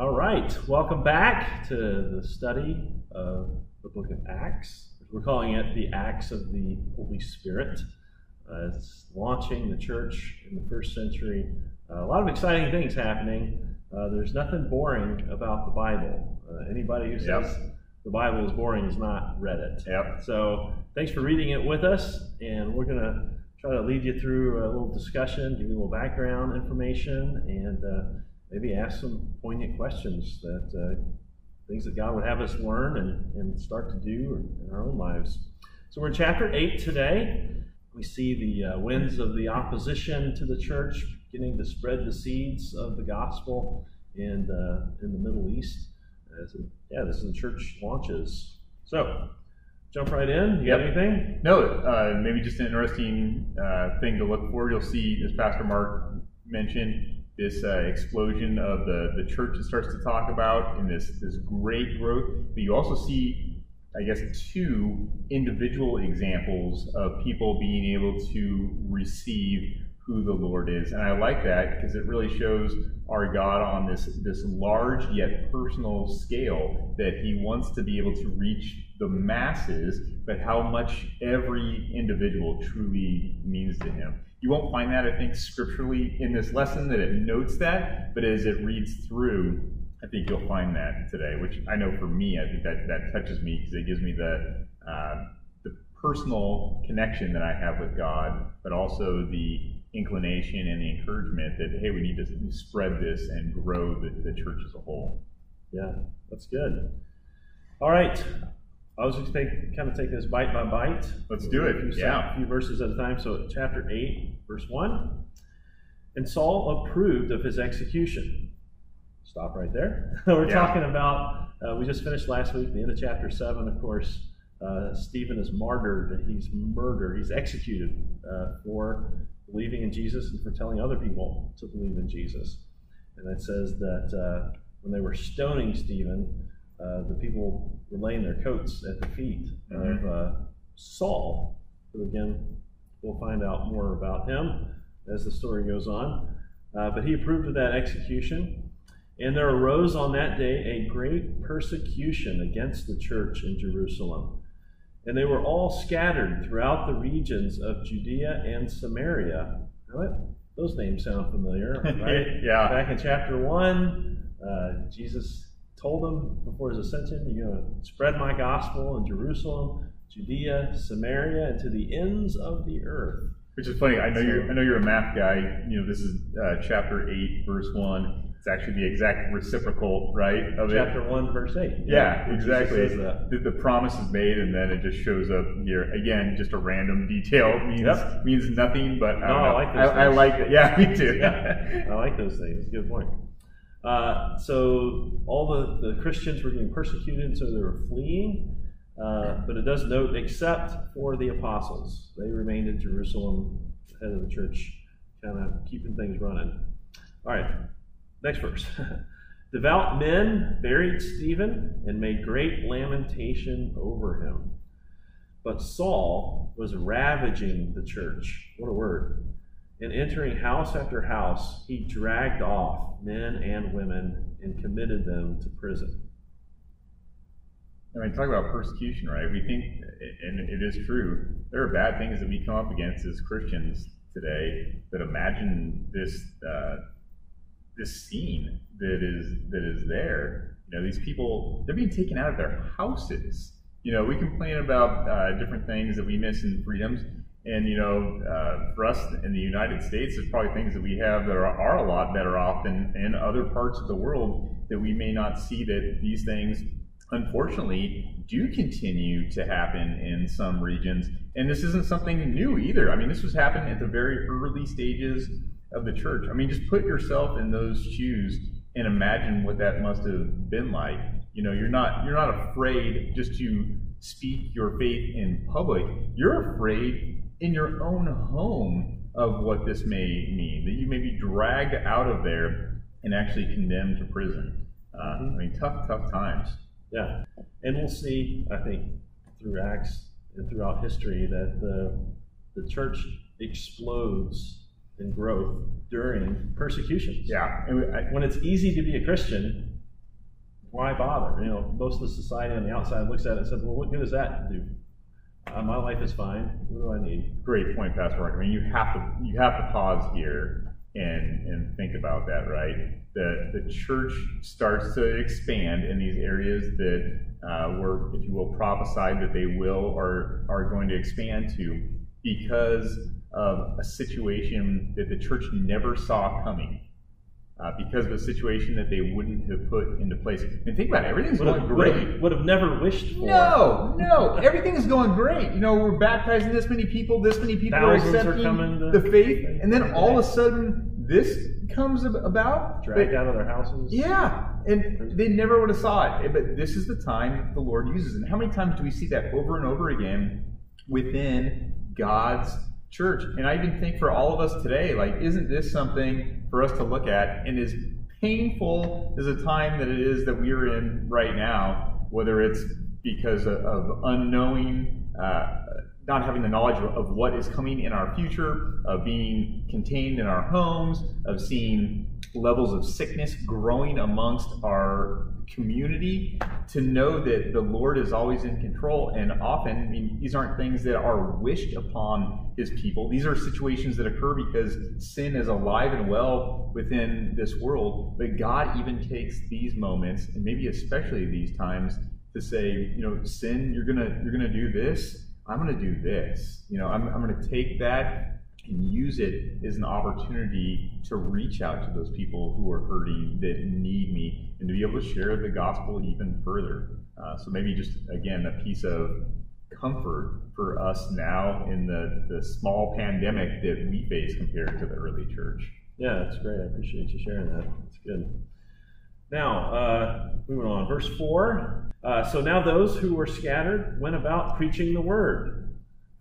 All right, welcome back to the study of the book of Acts. We're calling it the Acts of the Holy Spirit. It's launching the church in the first century. A lot of exciting things happening. There's nothing boring about the Bible. Anybody who says the Bible is boring has not read it. Yep. So thanks for reading it with us, and we're going to try to lead you through a little discussion, give you a little background information, and maybe ask some poignant questions, things that God would have us learn and start to do in our own lives. So we're in chapter 8 today. We see the winds of the opposition to the church beginning to spread the seeds of the gospel in the Middle East. This is the church launches. So jump right in. You got anything? No, maybe just an interesting thing to look for. You'll see, as Pastor Mark mentioned, this explosion of the church it starts to talk about, and this great growth. But you also see, I guess, two individual examples of people being able to receive who the Lord is. And I like that because it really shows our God on this large yet personal scale, that he wants to be able to reach the masses, but how much every individual truly means to him. You won't find that, I think, scripturally in this lesson, that it notes that, but as it reads through, I think you'll find that today, which I know for me, I think that touches me because it gives me the personal connection that I have with God, but also the inclination and the encouragement that, hey, we need to spread this and grow the church as a whole. Yeah, that's good. All right. I was going to take this bite by bite. Let's do it. A few verses at a time. So chapter 8, verse 1. And Saul approved of his execution. Stop right there. We're talking about, we just finished last week, the end of chapter 7, of course. Stephen is martyred. He's murdered. He's executed for believing in Jesus and for telling other people to believe in Jesus. And it says that when they were stoning Stephen, the people were laying their coats at the feet of Saul, who, again, we'll find out more about him as the story goes on. But he approved of that execution. And there arose on that day a great persecution against the church in Jerusalem. And they were all scattered throughout the regions of Judea and Samaria. Those names sound familiar, right? Back in chapter 1, Jesus told them before his ascension, you're going to spread my gospel in Jerusalem, Judea, Samaria, and to the ends of the earth. Which is funny. I know you're a math guy. You know, this is chapter 8, verse 1. It's actually the exact reciprocal, right? Of chapter 1, verse 8. Yeah, exactly. The promise is made, and then it just shows up here again. Just a random detail means nothing. But I like it. Yeah, me too. I like those things. Good point. So all the Christians were getting persecuted, so they were fleeing. But it does note, except for the apostles. They remained in Jerusalem, head of the church, kind of keeping things running. All right, next verse. Devout men buried Stephen and made great lamentation over him. But Saul was ravaging the church. What a word. And entering house after house, he dragged off men and women and committed them to prison. I mean, talk about persecution, right? We think, and it is true, there are bad things that we come up against as Christians today. But imagine this scene that is there. You know, these people, they're being taken out of their houses. You know, we complain about different things that we miss in freedoms. And, you know, for us in the United States, there's probably things that we have that are a lot better off than in other parts of the world, that we may not see that these things, unfortunately, do continue to happen in some regions. And this isn't something new either. I mean, this was happening at the very early stages of the church. I mean, just put yourself in those shoes and imagine what that must have been like. You know, you're not afraid just to speak your faith in public. You're afraid in your own home of what this may mean, that you may be dragged out of there and actually condemned to prison. I mean, tough times. Yeah, and we'll see, I think, through Acts and throughout history, that the church explodes in growth during persecutions. Yeah. When it's easy to be a Christian, why bother? You know, most of the society on the outside looks at it and says, well, what good does that do? My life is fine. What do I need? Great point, Pastor Mark. I mean, you have to pause here and think about that, right? The church starts to expand in these areas that were, if you will, prophesied that they will or are going to expand to, because of a situation that the church never saw coming. Because of a situation that they wouldn't have put into place. And think about it, everything's going great. Would have never wished for. No, everything is going great. You know, we're baptizing this many people are accepting the faith, and then all of a sudden this comes about. Dragged out of their houses. Yeah, and they never would have saw it. But this is the time that the Lord uses. And how many times do we see that over and over again within God's church? And I even think for all of us today, like, isn't this something for us to look at? And as painful as a time that it is that we are in right now, whether it's because of unknowing, not having the knowledge of what is coming in our future, of being contained in our homes, of seeing levels of sickness growing amongst our community, to know that the Lord is always in control. And often, I mean, these aren't things that are wished upon his people. These are situations that occur because sin is alive and well within this world. But God even takes these moments, and maybe especially these times, to say, you know, sin, you're gonna do this. I'm gonna do this. You know, I'm gonna take that and use it as an opportunity to reach out to those people who are hurting, that need me, and to be able to share the gospel even further. So maybe just, again, a piece of comfort for us now in the small pandemic that we face compared to the early church. Yeah, that's great. I appreciate you sharing that. That's good. Now, moving on. Verse 4. So now those who were scattered went about preaching the word.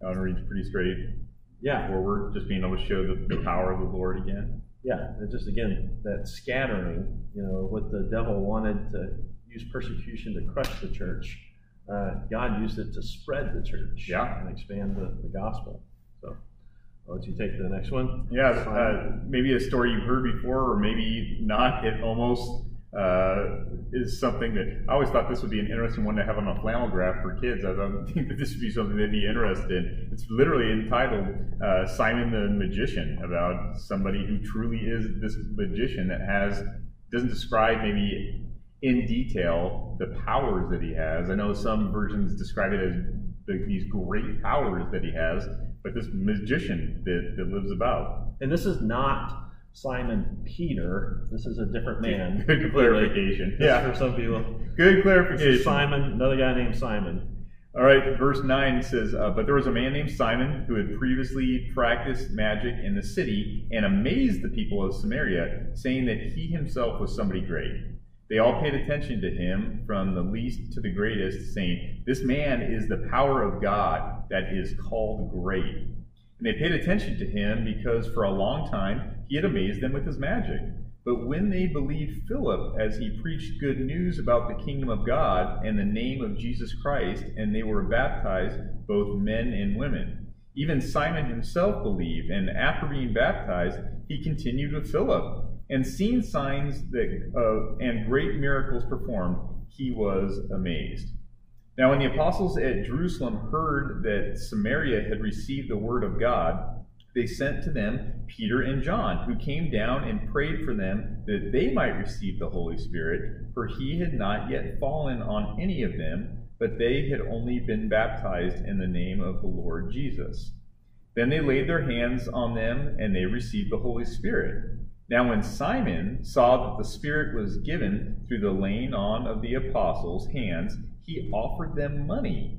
That reads pretty straight. Yeah. Forward, just being able to show the power of the Lord again. Yeah, and just again, that scattering, you know, what the devil wanted to use persecution to crush the church, God used it to spread the church and expand the gospel. So I'll let you take to the next one. Yeah, maybe a story you've heard before, or maybe not. It almost is something that I always thought this would be an interesting one to have on a flannel graph for kids. I don't think that this would be something they'd be interested in. It's literally entitled Simon the Magician, about somebody who truly is this magician that doesn't describe maybe in detail the powers that he has. I know some versions describe it as these great powers that he has, but this magician that lives about. And this is not Simon Peter. This is a different man. Good clarification. Yeah, for some people. Good clarification. This is Simon, another guy named Simon. All right, verse 9 says, But there was a man named Simon who had previously practiced magic in the city and amazed the people of Samaria, saying that he himself was somebody great. They all paid attention to him, from the least to the greatest, saying, This man is the power of God that is called great. And they paid attention to him because for a long time he had amazed them with his magic. But when they believed Philip as he preached good news about the kingdom of God and the name of Jesus Christ, and they were baptized, both men and women. Even Simon himself believed, and after being baptized, he continued with Philip. And seeing signs and great miracles performed, he was amazed. Now, when the apostles at Jerusalem heard that Samaria had received the word of God, they sent to them Peter and John, who came down and prayed for them that they might receive the Holy Spirit, for he had not yet fallen on any of them, but they had only been baptized in the name of the Lord Jesus. Then they laid their hands on them, and they received the Holy Spirit. Now when Simon saw that the Spirit was given through the laying on of the apostles' hands, he offered them money,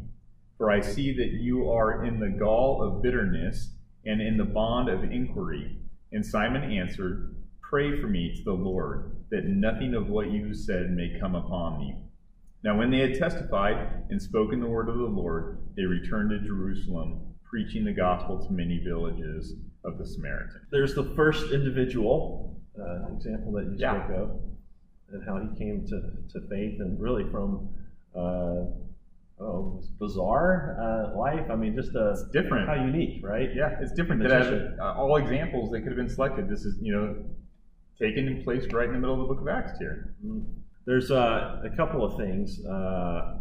For I see that you are in the gall of bitterness and in the bond of inquiry. And Simon answered, Pray for me to the Lord, that nothing of what you said may come upon me. Now when they had testified and spoken the word of the Lord, they returned to Jerusalem, preaching the gospel to many villages of the Samaritans. There's the first individual example that you spoke of, and how he came to faith, and really from bizarre life. I mean, just it's different. How unique, right? Yeah, it's different. All examples that could have been selected. This is, taken and placed right in the middle of the book of Acts here. There's a couple of things, I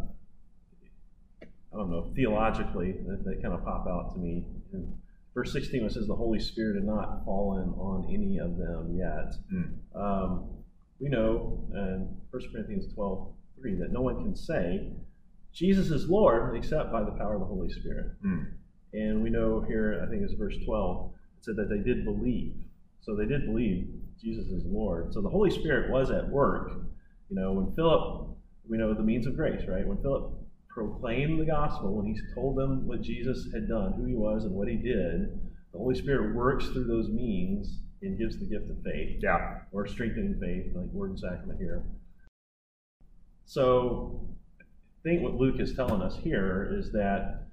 don't know, theologically, that kind of pop out to me. In verse 16, it says, the Holy Spirit had not fallen on any of them yet. We know in 1 Corinthians 12:3 that no one can say, Jesus is Lord, except by the power of the Holy Spirit. And we know here, I think it's verse 12, it said that they did believe. So they did believe Jesus is Lord. So the Holy Spirit was at work. When Philip, we know the means of grace, right? When Philip proclaimed the gospel, when he told them what Jesus had done, who he was and what he did, the Holy Spirit works through those means and gives the gift of faith. Yeah. Or strengthening faith, like word and sacrament here. So I think what Luke is telling us here is that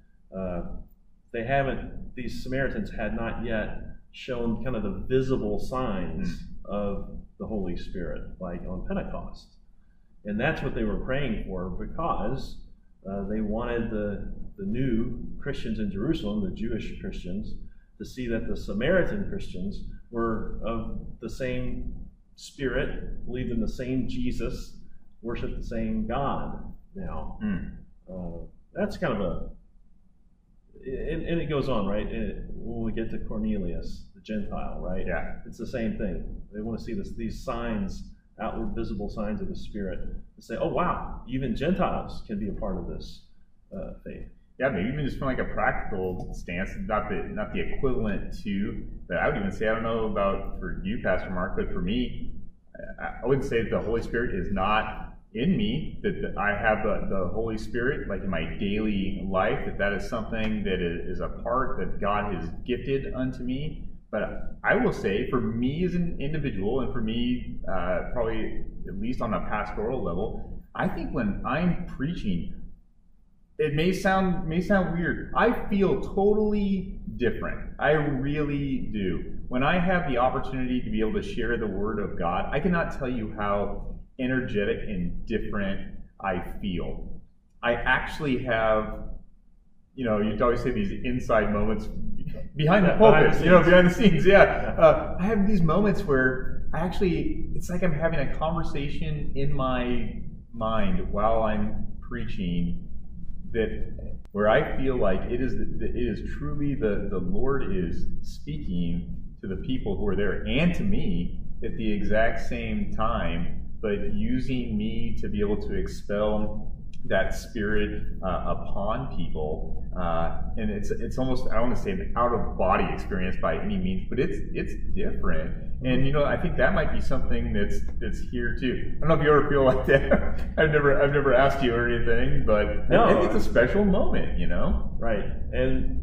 these Samaritans had not yet shown kind of the visible signs of the Holy Spirit, like on Pentecost. And that's what they were praying for, because they wanted the new Christians in Jerusalem, the Jewish Christians, to see that the Samaritan Christians were of the same spirit, believed in the same Jesus, worshiped the same God now. That's kind of and it goes on, right? When we get to Cornelius, the Gentile, right? Yeah. It's the same thing. They want to see these signs, outward visible signs of the Spirit, and say, oh, wow, even Gentiles can be a part of this faith. Yeah, but even just from like a practical stance, not the equivalent to, but I would even say, I don't know about for you, Pastor Mark, but for me, I would say that the Holy Spirit is not in me, that I have the Holy Spirit, like in my daily life, that is something that is a part that God has gifted unto me. But I will say, for me as an individual, and for me, probably at least on a pastoral level, I think when I'm preaching, it may sound weird, I feel totally different. I really do. When I have the opportunity to be able to share the Word of God, I cannot tell you how energetic and different I feel. I actually have, you'd always say these inside moments behind the pulpit, behind the scenes, I have these moments where I actually, it's like I'm having a conversation in my mind while I'm preaching, where I feel like it is truly the Lord is speaking to the people who are there and to me at the exact same time, but using me to be able to expel that spirit upon people, and it's almost, I don't want to say an out of body experience by any means, but it's different, and I think that might be something that's here too. I don't know if you ever feel like that. I've never asked you or anything, but no, it's a special moment, Right, and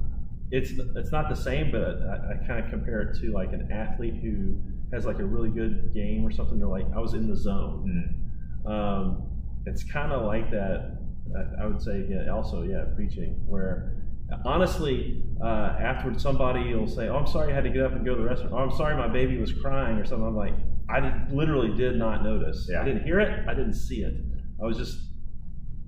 it's not the same, but I kind of compare it to like an athlete who has like a really good game or something. They're like, I was in the zone. It's kind of like that, I would say, preaching, where honestly, afterwards somebody will say, oh, I'm sorry I had to get up and go to the restaurant. Oh, I'm sorry my baby was crying or something. I'm like, I literally did not notice. Yeah. I didn't hear it. I didn't see it. I was just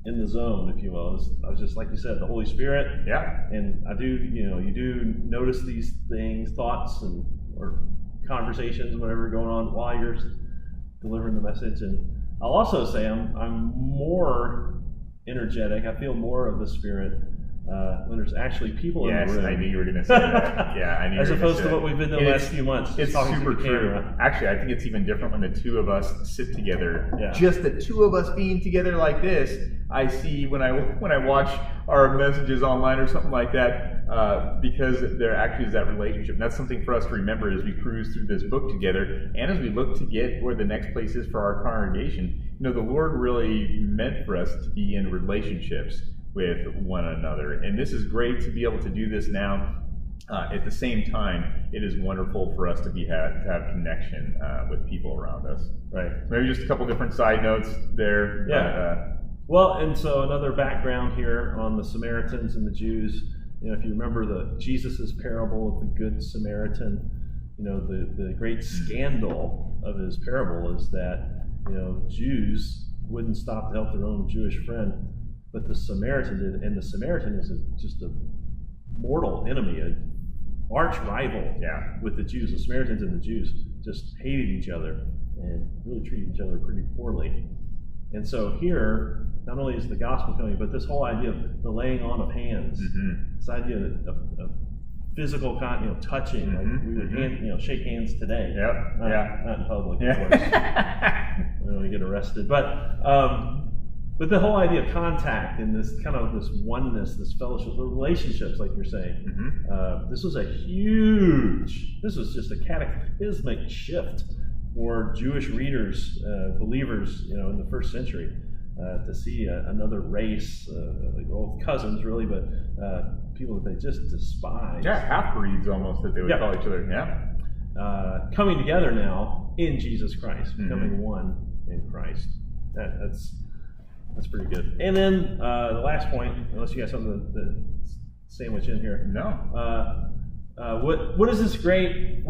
in the zone, if you will. I was just, like you said, the Holy Spirit. Yeah. And I do, you do notice these things, thoughts or conversations, whatever going on while you're delivering the message. And I'll also say I'm more energetic. I feel more of the Spirit When there's actually people in the room. Yes, I knew you were going to say that. Yeah, I knew. As opposed to what we've been the last few months. It's super true. Actually, I think it's even different when the two of us sit together. Yeah. Just the two of us being together like this, I see when I watch our messages online or something like that, because there actually is that relationship. And that's something for us to remember as we cruise through this book together, and as we look to get where the next place is for our congregation. You know, the Lord really meant for us to be in relationships with one another. And this is great to be able to do this now. At the same time, it is wonderful for us to have connection with people around us. Right. Maybe just a couple different side notes there. Yeah. Well, and so another background here on the Samaritans and the Jews. You know, if you remember the Jesus's parable of the Good Samaritan, you know, the great scandal of his parable is that, you know, Jews wouldn't stop to help their own Jewish friend, but the Samaritan did, and the Samaritan is just a mortal enemy, an arch rival with the Jews. The Samaritans and the Jews just hated each other and really treated each other pretty poorly. And so here, not only is the gospel coming, but this whole idea of the laying on of hands, this idea of physical touching, like we would shake hands today, not in public, of course. We get arrested, but the whole idea of contact and this kind of this oneness, this fellowship, the relationships, like you're saying, this was just a cataclysmic shift for Jewish readers, believers, in the first century, to see another race, like old cousins really, but people that they just despise. Yeah, half-breeds almost that they would call each other. Yeah, coming together now in Jesus Christ, becoming one in Christ. That's pretty good. And then the last point, unless you got something to sandwich in here. No. What is this great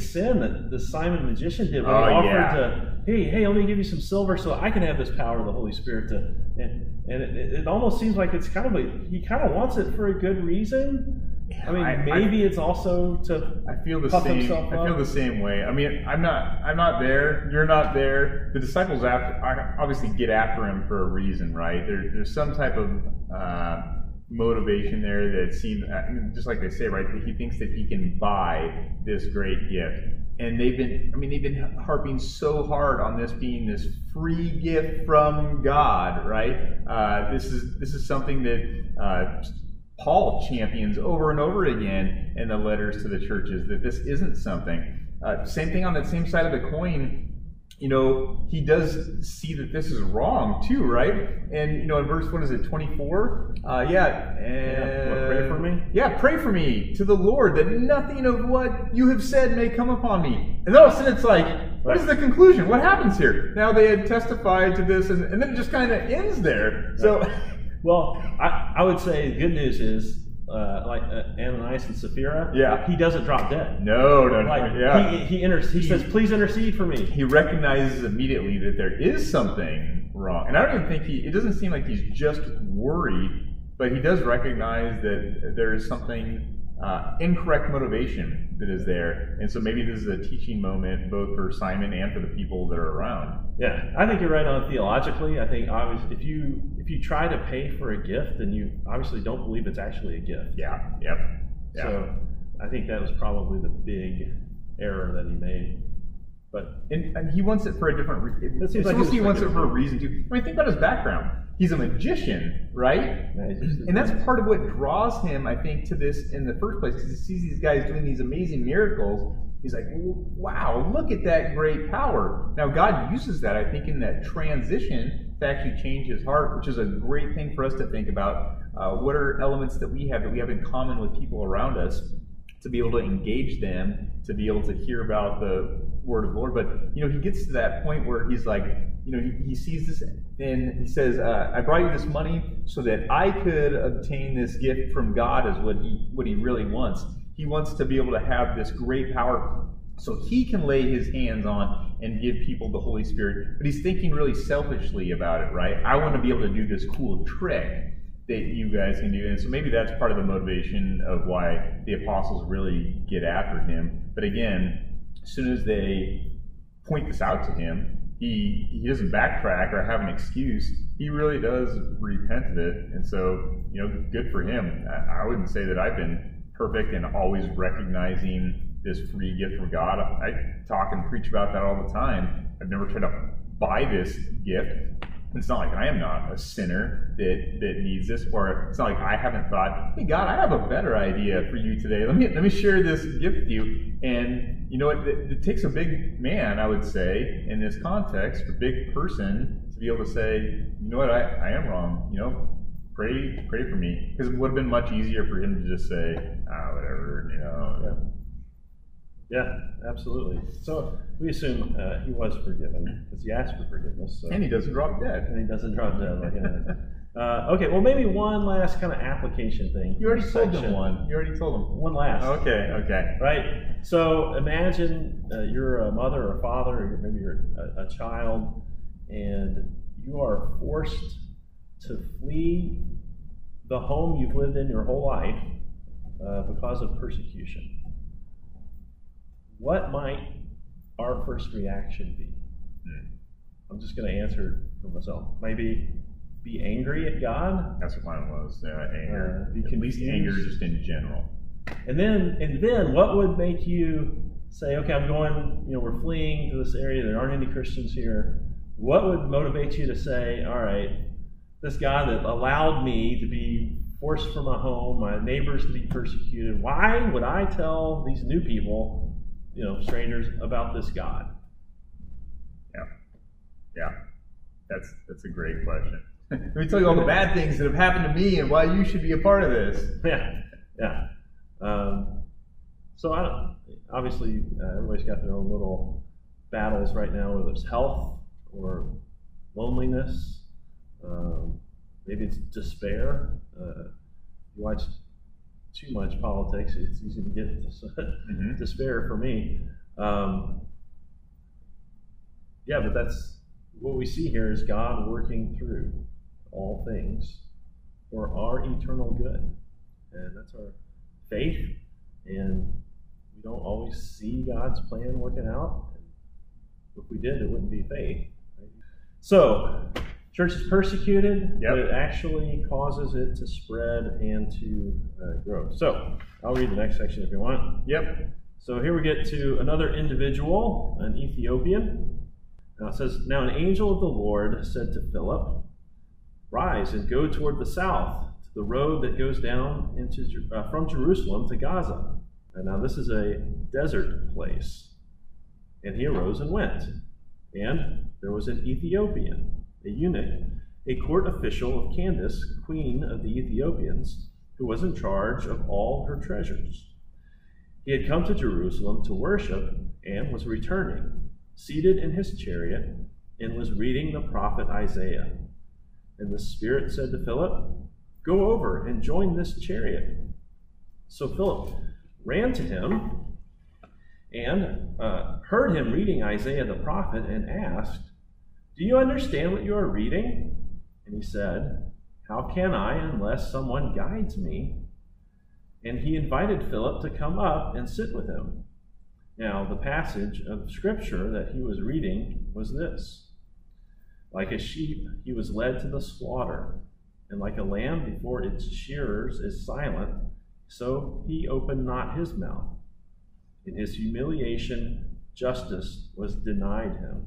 sin that the Simon magician did when he offered to, hey, let me give you some silver so I can have this power of the Holy Spirit to, and it almost seems like it's kind of like he kind of wants it for a good reason. I mean, maybe it's also to puff himself up. I feel the same way. I mean, I'm not there. You're not there. The disciples obviously get after him for a reason, right? There's some type of motivation there that seems, just like they say, right? He thinks that he can buy this great gift, and they've been harping so hard on this being this free gift from God, right? This is something that. Paul champions over and over again in the letters to the churches, that this isn't something. Same thing on that same side of the coin, he does see that this is wrong too, right? And, in verse, 24? Pray for me? Yeah, pray for me to the Lord that nothing of what you have said may come upon me. And all of a sudden it's like, what is the conclusion? What happens here? Now they had testified to this, and then it just kind of ends there. So... Well, I would say the good news is, Ananias and Sapphira, he doesn't drop dead. He says, please intercede for me. He recognizes immediately that there is something wrong. And I don't even think it doesn't seem like he's just worried, but he does recognize that there is something, incorrect motivation that is there. And so maybe this is a teaching moment both for Simon and for the people that are around. Yeah, I think you're right on theologically. I think obviously if you try to pay for a gift, then you obviously don't believe it's actually a gift. Yeah. Yep. Yeah. So I think that was probably the big error that he made. But and he wants it for a different reason. He wants it for a reason too. I mean, think about his background. He's a magician, right? And that's part of what draws him, I think, to this in the first place, because he sees these guys doing these amazing miracles. He's like, wow, look at that great power. Now, God uses that, I think, in that transition to actually change his heart, which is a great thing for us to think about. What are elements that we have in common with people around us to be able to engage them, to be able to hear about the word of the Lord? But, he gets to that point where he's like, he sees this and he says, I brought you this money so that I could obtain this gift from God, is what he really wants. He wants to be able to have this great power so he can lay his hands on and give people the Holy Spirit. But he's thinking really selfishly about it, right? I want to be able to do this cool trick that you guys can do. And so maybe that's part of the motivation of why the apostles really get after him. But again, as soon as they point this out to him, he doesn't backtrack or have an excuse. He really does repent of it, and so, you know, good for him. I wouldn't say that I've been perfect and always recognizing this free gift from God. I talk and preach about that all the time. I've never tried to buy this gift. It's not like I am not a sinner that needs this, or it's not like I haven't thought, hey, God, I have a better idea for you today. Let me share this gift with you. And you know, it takes a big man, I would say, in this context, a big person, to be able to say, you know what, I am wrong. You know, pray for me, because it would have been much easier for him to just say, whatever, you know. Yeah, absolutely. So we assume he was forgiven because he asked for forgiveness. So. And he doesn't drop dead. Like, okay, well, maybe one last kind of application thing. You already told him one. One last. Okay. Right? So imagine you're a mother or a father, or maybe you're a child, and you are forced to flee the home you've lived in your whole life because of persecution. What might our first reaction be? I'm just going to answer for myself. Maybe be angry at God. That's what mine was. Anger. At least anger, just in general. And then, what would make you say, "Okay, I'm going. You know, we're fleeing to this area. There aren't any Christians here." What would motivate you to say, "All right, this God that allowed me to be forced from my home, my neighbors to be persecuted. Why would I tell these new people?" You know, strangers about this God. Yeah. That's a great question. Let me tell you all the bad things that have happened to me and why you should be a part of this. Yeah. So obviously, everybody's got their own little battles right now, whether it's health or loneliness. Maybe it's despair. You watched too much politics, it's easy to get despair for me. But that's what we see here, is God working through all things for our eternal good. And that's our faith. And we don't always see God's plan working out. And if we did, it wouldn't be faith. Right? So, church is persecuted, but it actually causes it to spread and to grow. So, I'll read the next section if you want. So here we get to another individual, an Ethiopian. Now it says, "Now an angel of the Lord said to Philip, 'Rise and go toward the south, to the road that goes down from Jerusalem to Gaza.' And now this is a desert place. And he arose and went. And there was an Ethiopian, a eunuch, a court official of Candace, queen of the Ethiopians, who was in charge of all her treasures. He had come to Jerusalem to worship and was returning, seated in his chariot, and was reading the prophet Isaiah. And the Spirit said to Philip, 'Go over and join this chariot.' So Philip ran to him and heard him reading Isaiah the prophet and asked, 'Do you understand what you are reading?' And he said, 'How can I unless someone guides me?' And he invited Philip to come up and sit with him. Now the passage of scripture that he was reading was this: 'Like a sheep he was led to the slaughter, and like a lamb before its shearers is silent, so he opened not his mouth. In his humiliation justice was denied him.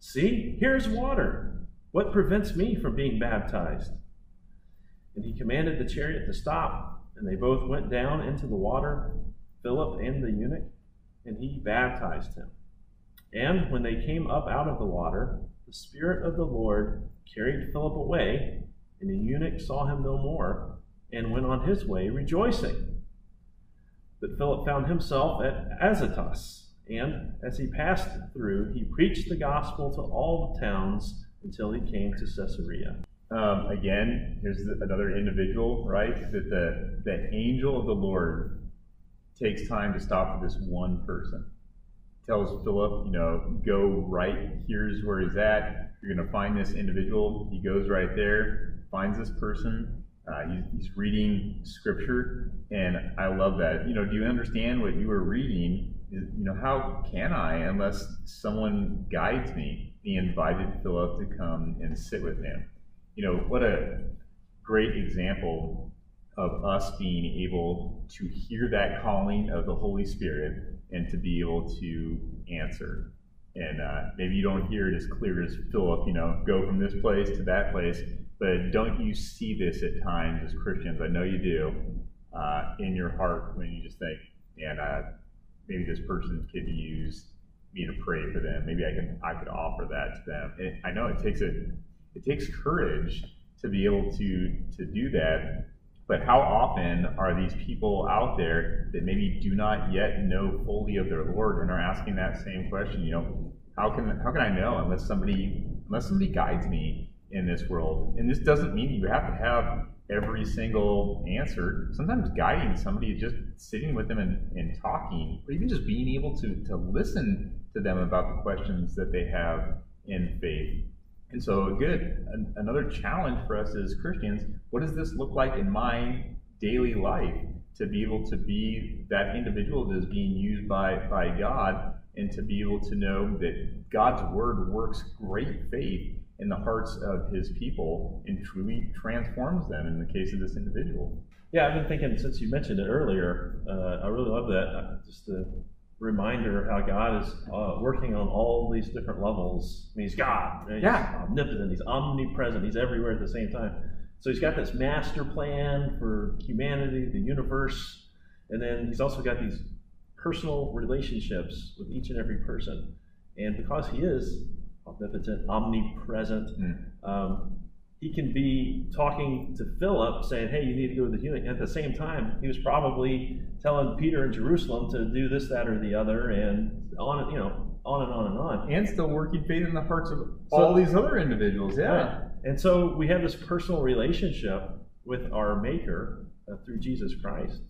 'See, here's water. What prevents me from being baptized?' And he commanded the chariot to stop, and they both went down into the water, Philip and the eunuch, and he baptized him. And when they came up out of the water, the Spirit of the Lord carried Philip away, and the eunuch saw him no more, and went on his way rejoicing. But Philip found himself at Azotus, And as he passed through, he preached the gospel to all the towns until he came to Caesarea. Again, here's another individual, right? That the angel of the Lord takes time to stop for this one person. Tells Philip, go right, here's where he's at. You're going to find this individual. He goes right there, finds this person. He's reading scripture, and I love that. Do you understand what you were reading? How can I, unless someone guides me? He invited Philip to come and sit with him. What a great example of us being able to hear that calling of the Holy Spirit and to be able to answer. And maybe you don't hear it as clear as Philip, go from this place to that place. But don't you see this at times as Christians? I know you do, in your heart, when you just think, maybe this person could use me to pray for them. Maybe I could offer that to them. And I know it takes courage to be able to do that. But how often are these people out there that maybe do not yet know fully of their Lord and are asking that same question? How can I know unless somebody guides me in this world? And this doesn't mean you have to have every single answer. Sometimes guiding somebody is just sitting with them and talking, or even just being able to listen to them about the questions that they have in faith. And so another challenge for us as Christians, what does this look like in my daily life to be able to be that individual that is being used by God, and to be able to know that God's word works great faith in the hearts of his people and truly transforms them in the case of this individual. Yeah, I've been thinking, since you mentioned it earlier, I really love that. Just a reminder of how God is working on all these different levels. I mean, he's God, right? Yeah. He's omnipotent, he's omnipresent, he's everywhere at the same time. So he's got this master plan for humanity, the universe, and then he's also got these personal relationships with each and every person. And because he is omnipotent, omnipresent, he can be talking to Philip, saying, hey, you need to go to the healing. At the same time, he was probably telling Peter in Jerusalem to do this, that, or the other, and on and on. And still working faith in the hearts of all these other individuals, yeah. Right. And so we have this personal relationship with our Maker through Jesus Christ.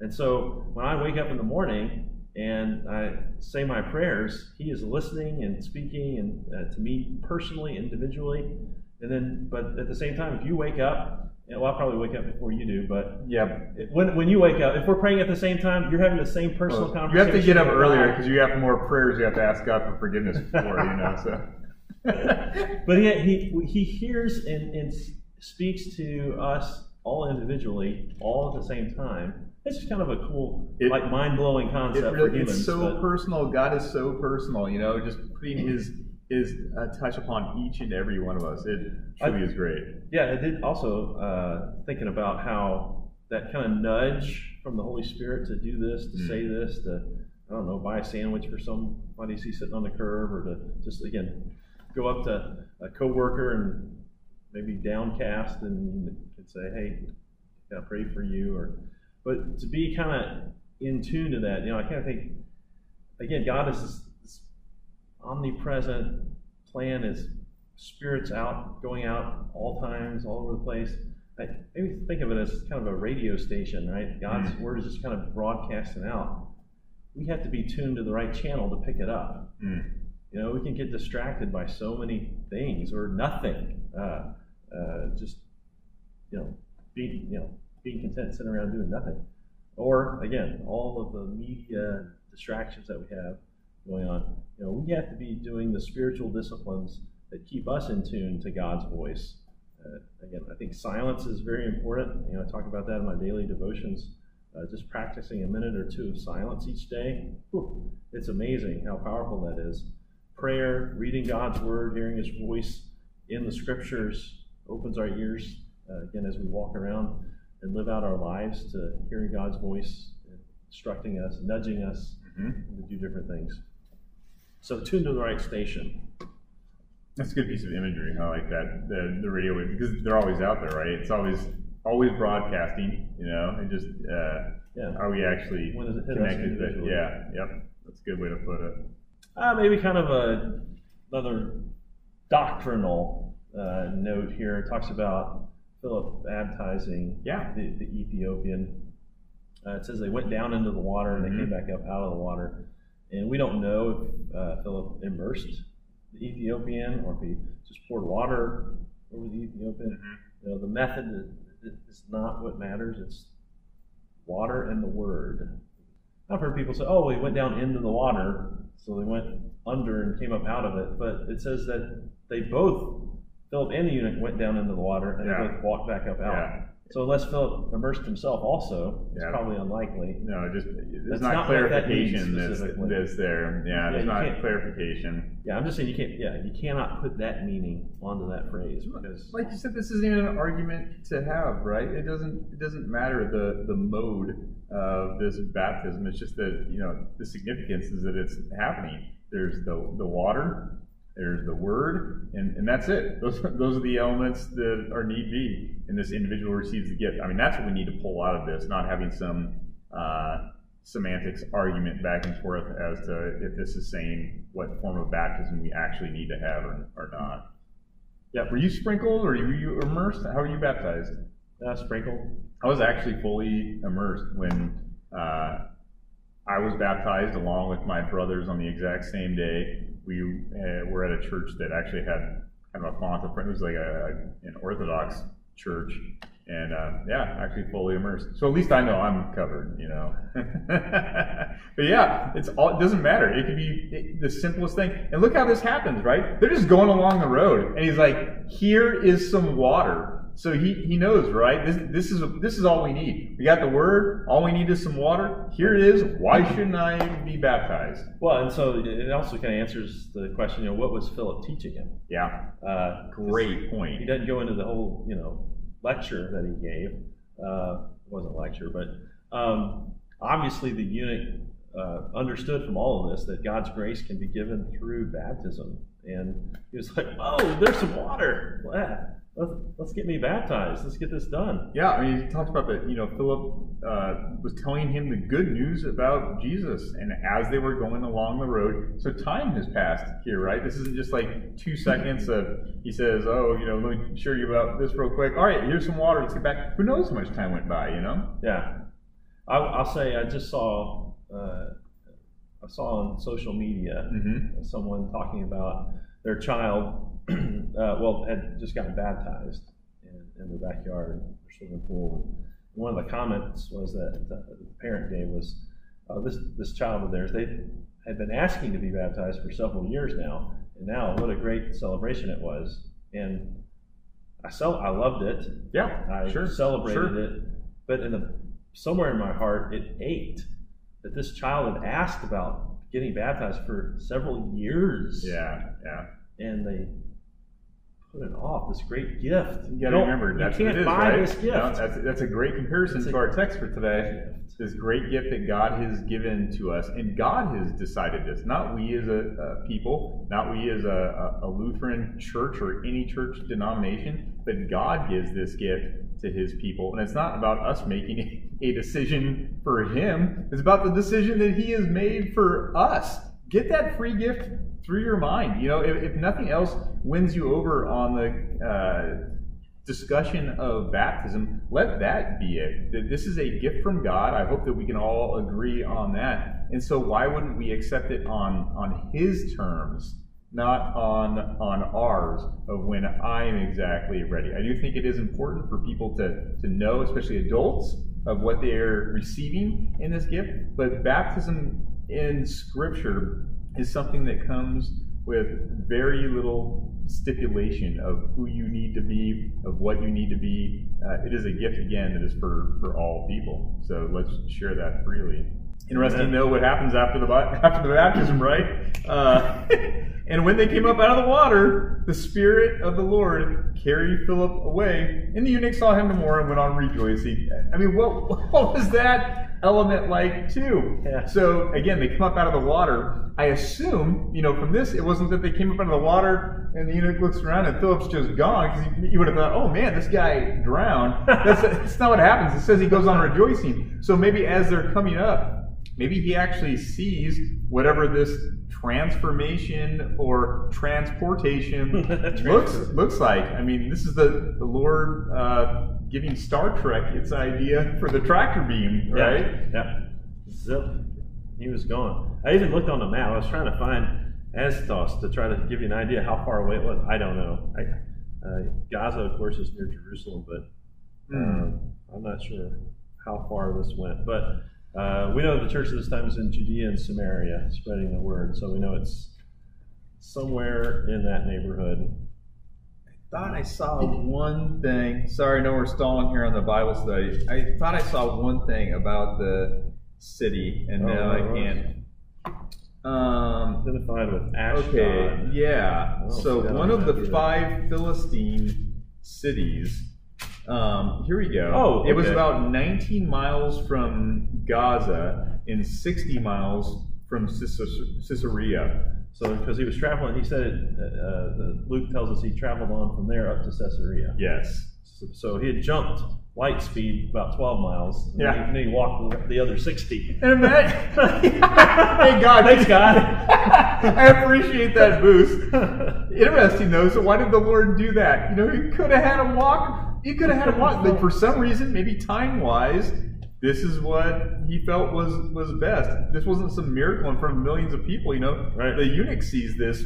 And so when I wake up in the morning and I say my prayers, he is listening and speaking and to me personally, individually. And then, but at the same time, if you wake up, I'll probably wake up before you do, but yeah, when you wake up, if we're praying at the same time, you're having the same personal conversation. You have to get up earlier because you have more prayers you have to ask God for forgiveness for, so. But he hears and speaks to us all individually, all at the same time. It's just kind of a cool, mind-blowing concept. It really, for humans, it's so personal. God is so personal, just putting his touch upon each and every one of us. It truly is great. Yeah, I did also thinking about how that kind of nudge from the Holy Spirit to do this, to say this, to, buy a sandwich for somebody see sitting on the curb, or to just, again, go up to a coworker and maybe downcast and say, hey, can I pray for you? But to be kind of in tune to that, I kind of think, again, God is this omnipresent plan, his spirit's out, going out all times, all over the place. I maybe think of it as kind of a radio station, right? God's word is just kind of broadcasting out. We have to be tuned to the right channel to pick it up. We can get distracted by so many things or nothing. Being content, sitting around doing nothing. Or, again, all of the media distractions that we have going on. We have to be doing the spiritual disciplines that keep us in tune to God's voice. Again, I think silence is very important. I talk about that in my daily devotions. Just practicing a minute or two of silence each day. Whew, it's amazing how powerful that is. Prayer, reading God's word, hearing his voice in the scriptures, opens our ears, again, as we walk around and live out our lives, to hearing God's voice, instructing us, nudging us to do different things. So tune to the right station. That's a good piece of imagery. I like that, the radio wave, because they're always out there, right? It's always broadcasting, and just, are we actually connected? Yeah, yep, That's a good way to put it. Maybe kind of another doctrinal note here. It talks about Philip baptizing the Ethiopian. It says they went down into the water and they came back up out of the water. And we don't know if Philip immersed the Ethiopian or if he just poured water over the Ethiopian. You know, the method is not what matters. It's water and the word. I've heard people say, oh, we went down into the water, so they went under and came up out of it. But it says that they both, Philip and the eunuch, went down into the water and they both walked back up out. Yeah. So unless Philip immersed himself also, it's probably unlikely. No, there's not clarification that's there. Yeah, there's not clarification. Yeah, I'm just saying you cannot put that meaning onto that phrase. Because, like you said, this isn't even an argument to have, right? It doesn't matter the mode of this baptism. It's just that, you know, the significance is that it's happening. There's the water, there's the word, and that's it. Those are the elements that are need be, and this individual receives the gift. I mean, that's what we need to pull out of this, not having some semantics argument back and forth as to if this is saying what form of baptism we actually need to have or not. Yeah, were you sprinkled or were you immersed? How were you baptized? Sprinkled. I was actually fully immersed when I was baptized along with my brothers on the exact same day. We were at a church that actually had kind of a font of print. It was like an Orthodox church, and actually fully immersed. So at least I know I'm covered, you know. But yeah, it doesn't matter. It could be the simplest thing. And look how this happens, right? They're just going along the road, and he's like, "Here is some water." So he knows, right? This is all we need. We got the word. All we need is some water. Here it is. Why shouldn't I be baptized? Well, and so it also kind of answers the question, you know, what was Philip teaching him? Yeah. Great point. He doesn't go into the whole, you know, lecture that he gave. It wasn't a lecture, but obviously the eunuch understood from all of this that God's grace can be given through baptism. And he was like, oh, there's some water. Wow. Let's get me baptized. Let's get this done. Yeah, I mean, he talked about that. You know, Philip was telling him the good news about Jesus, and as they were going along the road, so time has passed here, right? This isn't just like 2 seconds of he says, "Oh, you know, let me share you about this real quick. All right, here's some water. Let's get back." Who knows how much time went by? You know? Yeah, I'll say I just saw on social media someone talking about their child. Had just gotten baptized in their backyard, their swimming pool. And one of the comments was that the parent gave was, this child of theirs, they had been asking to be baptized for several years now, and now what a great celebration it was. And I loved it. Yeah, I celebrated it. But somewhere in my heart, it ached that this child had asked about getting baptized for several years. Yeah, yeah. And they put it off, this great gift. You gotta remember, that's what it is, right? You can't buy this gift. No, that's a great comparison to our text for today. This great gift that God has given to us, and God has decided this. Not we as a people, not we as a Lutheran church or any church denomination, but God gives this gift to his people. And it's not about us making a decision for him. It's about the decision that he has made for us. Get that free gift through your mind. You know, if nothing else wins you over on the discussion of baptism, let that be it. That this is a gift from God. I hope that we can all agree on that. And so why wouldn't we accept it on his terms, not on ours, of when I'm exactly ready? I do think it is important for people to know, especially adults, of what they are receiving in this gift. But baptism in Scripture is something that comes with very little stipulation of who you need to be, of what you need to be. It is a gift, again, that is for all people. So let's share that freely. Interesting to know what happens after the baptism, right? And when they came up out of the water, the Spirit of the Lord carried Philip away, and the eunuch saw him no more and went on rejoicing. I mean, what was that element like, too? Yeah. So, again, they come up out of the water. I assume, you know, from this, it wasn't that they came up out of the water and the eunuch looks around and Philip's just gone, because you would have thought, oh, man, this guy drowned. That's not what happens. It says he goes on rejoicing. So maybe as they're coming up, Maybe he actually sees whatever this transformation or transportation looks like. I mean, this is the Lord giving Star Trek its idea for the tractor beam, right? Yeah. Zip. He was gone. I even looked on the map. I was trying to find Ashdod to try to give you an idea how far away it was. I don't know. Gaza, of course, is near Jerusalem, but I'm not sure how far this went. But we know the church at this time is in Judea and Samaria, spreading the word. So we know it's somewhere in that neighborhood. I thought I saw one thing. Sorry, I know we're stalling here on the Bible study. I thought I saw one thing about the city, and now I can't. Identified with Ashdod. Okay, yeah. So one of the five Philistine cities. Here we go. Oh, okay. It was about 19 miles from Gaza and 60 miles from Caesarea. So because he was traveling, he said, Luke tells us he traveled on from there up to Caesarea. Yes. So he had jumped light speed about 12 miles, and then he walked the other 60. And that, thank God. Thanks, God. I appreciate that boost. Interesting, though. So why did the Lord do that? You know, he could have had him walk. He could have had him walk. But for some reason, maybe time-wise, this is what he felt was best. This wasn't some miracle in front of millions of people, you know. Right. The eunuch sees this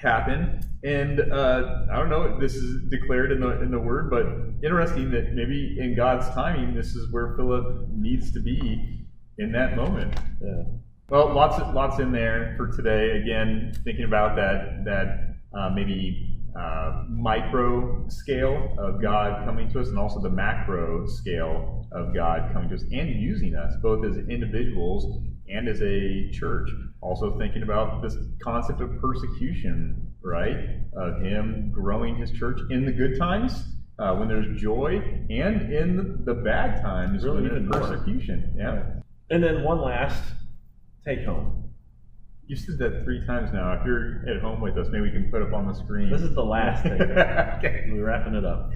happen, and I don't know if this is declared in the word, but interesting that maybe in God's timing, this is where Philip needs to be in that moment. Yeah. Well, lots in there for today. Again, thinking about that maybe. Micro scale of God coming to us, and also the macro scale of God coming to us and using us both as individuals and as a church. Also thinking about this concept of persecution, right? Of him growing his church in the good times when there's joy, and in the bad times really when there's persecution. Yeah. And then one last take home. You said that 3 times now. If you're at home with us, maybe we can put up on the screen. This is the last thing. Okay. We're wrapping it up.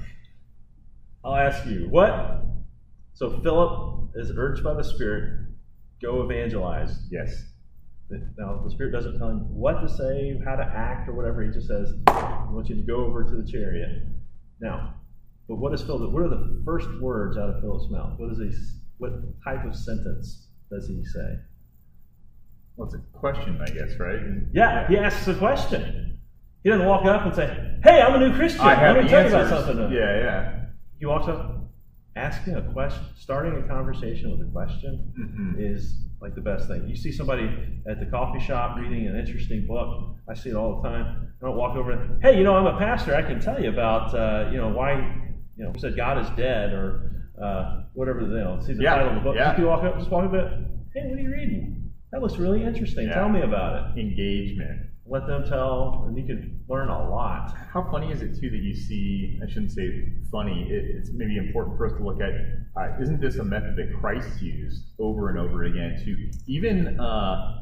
I'll ask you, what? So Philip is urged by the Spirit, go evangelize. Yes. Now, the Spirit doesn't tell him what to say, how to act, or whatever. He just says, I want you to go over to the chariot. Now, but what is Philip? What are the first words out of Philip's mouth? What type of sentence does he say? Well, it's a question, I guess, right? Yeah, he asks a question. He doesn't walk up and say, hey, I'm a new Christian. Let me tell you about something. Yeah. He walks up, asking a question, starting a conversation with a question is like the best thing. You see somebody at the coffee shop reading an interesting book. I see it all the time. I don't walk over and, hey, you know, I'm a pastor. I can tell you about, why, he said God is dead or whatever. See the title of the book. Yeah. You can walk up, just walk up and, hey, what are you reading? That looks really interesting. Yeah. Tell me about it. Engagement. Let them tell, and you can learn a lot. How funny is it, too, that you see, I shouldn't say funny, it's maybe important for us to look at, isn't this a method that Christ used over and over again to even, how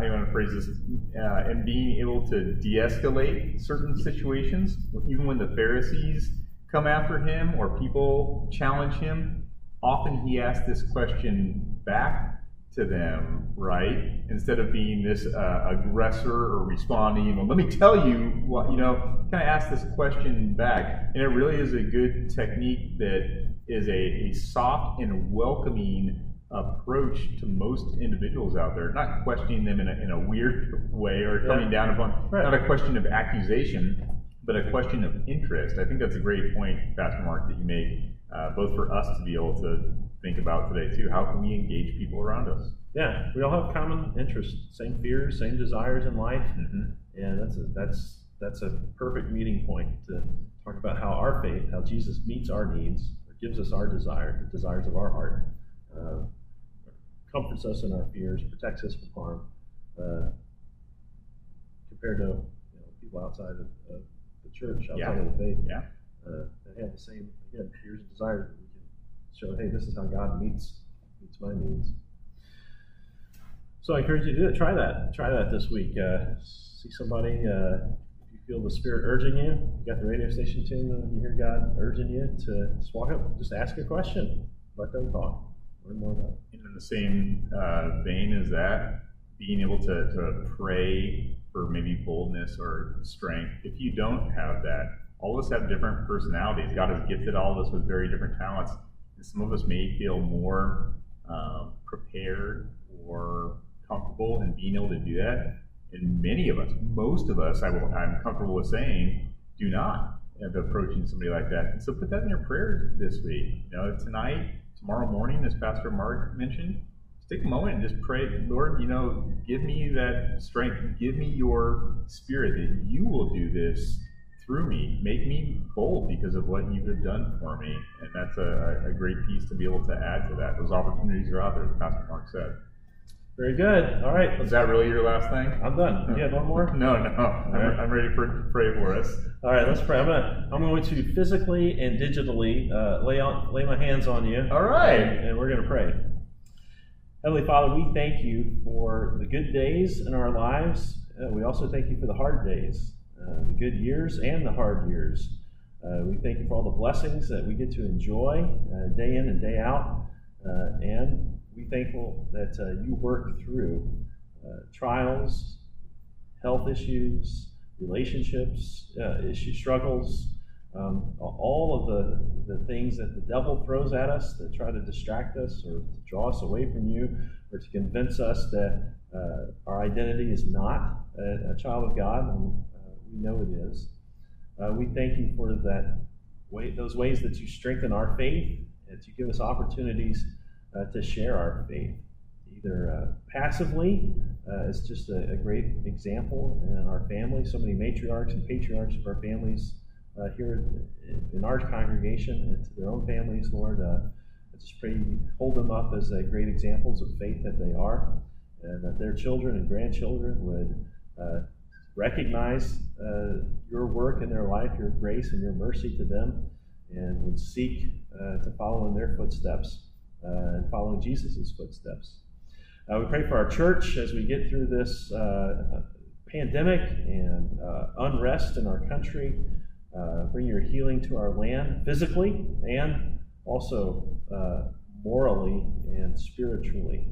do you want to phrase this, and being able to de-escalate certain situations, even when the Pharisees come after him or people challenge him, often he asks this question back to them, right? Instead of being this aggressor or responding, well, let me tell you what, kind of ask this question back. And it really is a good technique that is a soft and welcoming approach to most individuals out there, not questioning them in a weird way or coming down upon, not a question of accusation, but a question of interest. I think that's a great point, Pastor Mark, that you made, both for us to be able to think about today too. How can we engage people around us? Yeah, we all have common interests, same fears, same desires in life. Yeah, that's a perfect meeting point to talk about how our faith, how Jesus meets our needs, or gives us our desire, the desires of our heart, comforts us in our fears, protects us from harm, compared to people outside of the church, outside of the faith, that have the same fears and desires. Show, hey, this is how God meets my needs. So I encourage you to do it. Try that this week. See somebody. If you feel the Spirit urging you, you got the radio station tuned, and you hear God urging you to just walk up, just ask a question, let them talk. learn more about. And in the same vein as that, being able to pray for maybe boldness or strength. If you don't have that, all of us have different personalities. God has gifted all of us with very different talents. And some of us may feel more prepared or comfortable in being able to do that. And many of us, most of us, I'm comfortable with saying, do not end up approaching somebody like that. And so put that in your prayers this week. You know, tonight, tomorrow morning, as Pastor Mark mentioned, take a moment and just pray, Lord, you know, give me that strength. Give me your spirit that you will do this through me. Make me bold because of what you have done for me. And that's a great piece to be able to add to that. Those opportunities are out there, as Pastor Mark said. Very good. All right. Is that really your last thing? I'm done. You have one more? No. Right. I'm ready to pray for us. All right, let's pray. I'm going to physically and digitally lay my hands on you. All right. And we're going to pray. Heavenly Father, we thank you for the good days in our lives. We also thank you for the hard days, the good years and the hard years. We thank you for all the blessings that we get to enjoy day in and day out. And we're thankful that you work through trials, health issues, relationships, struggles, all of the things that the devil throws at us that try to distract us or to draw us away from you or to convince us that our identity is not a child of God, and we know it is. We thank you for that way, those ways that you strengthen our faith, that you give us opportunities to share our faith, either passively, it's just a great example in our family, so many matriarchs and patriarchs of our families here in our congregation and to their own families, Lord. I just pray you hold them up as great examples of faith that they are, and that their children and grandchildren would recognize your work in their life, your grace and your mercy to them, and would seek to follow in their footsteps and following Jesus' footsteps. We pray for our church as we get through this pandemic and unrest in our country. Bring your healing to our land physically and also morally and spiritually.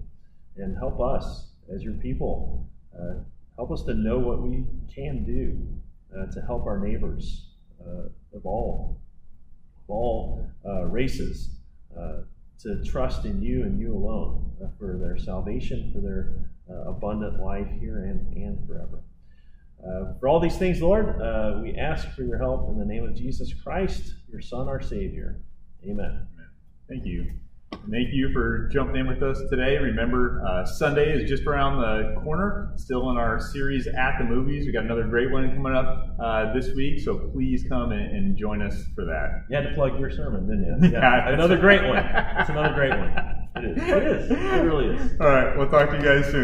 And help us as your people. Help us to know what we can do to help our neighbors of all races to trust in you and you alone for their salvation, for their abundant life here and forever. For all these things, Lord, we ask for your help in the name of Jesus Christ, your Son, our Savior. Amen. Thank you. And thank you for jumping in with us today. Remember, Sunday is just around the corner, still in our series At the Movies. We've got another great one coming up this week, so please come and join us for that. You had to plug your sermon, didn't you? Yeah, another great one. It's another great one. It is. It really is. All right, we'll talk to you guys soon.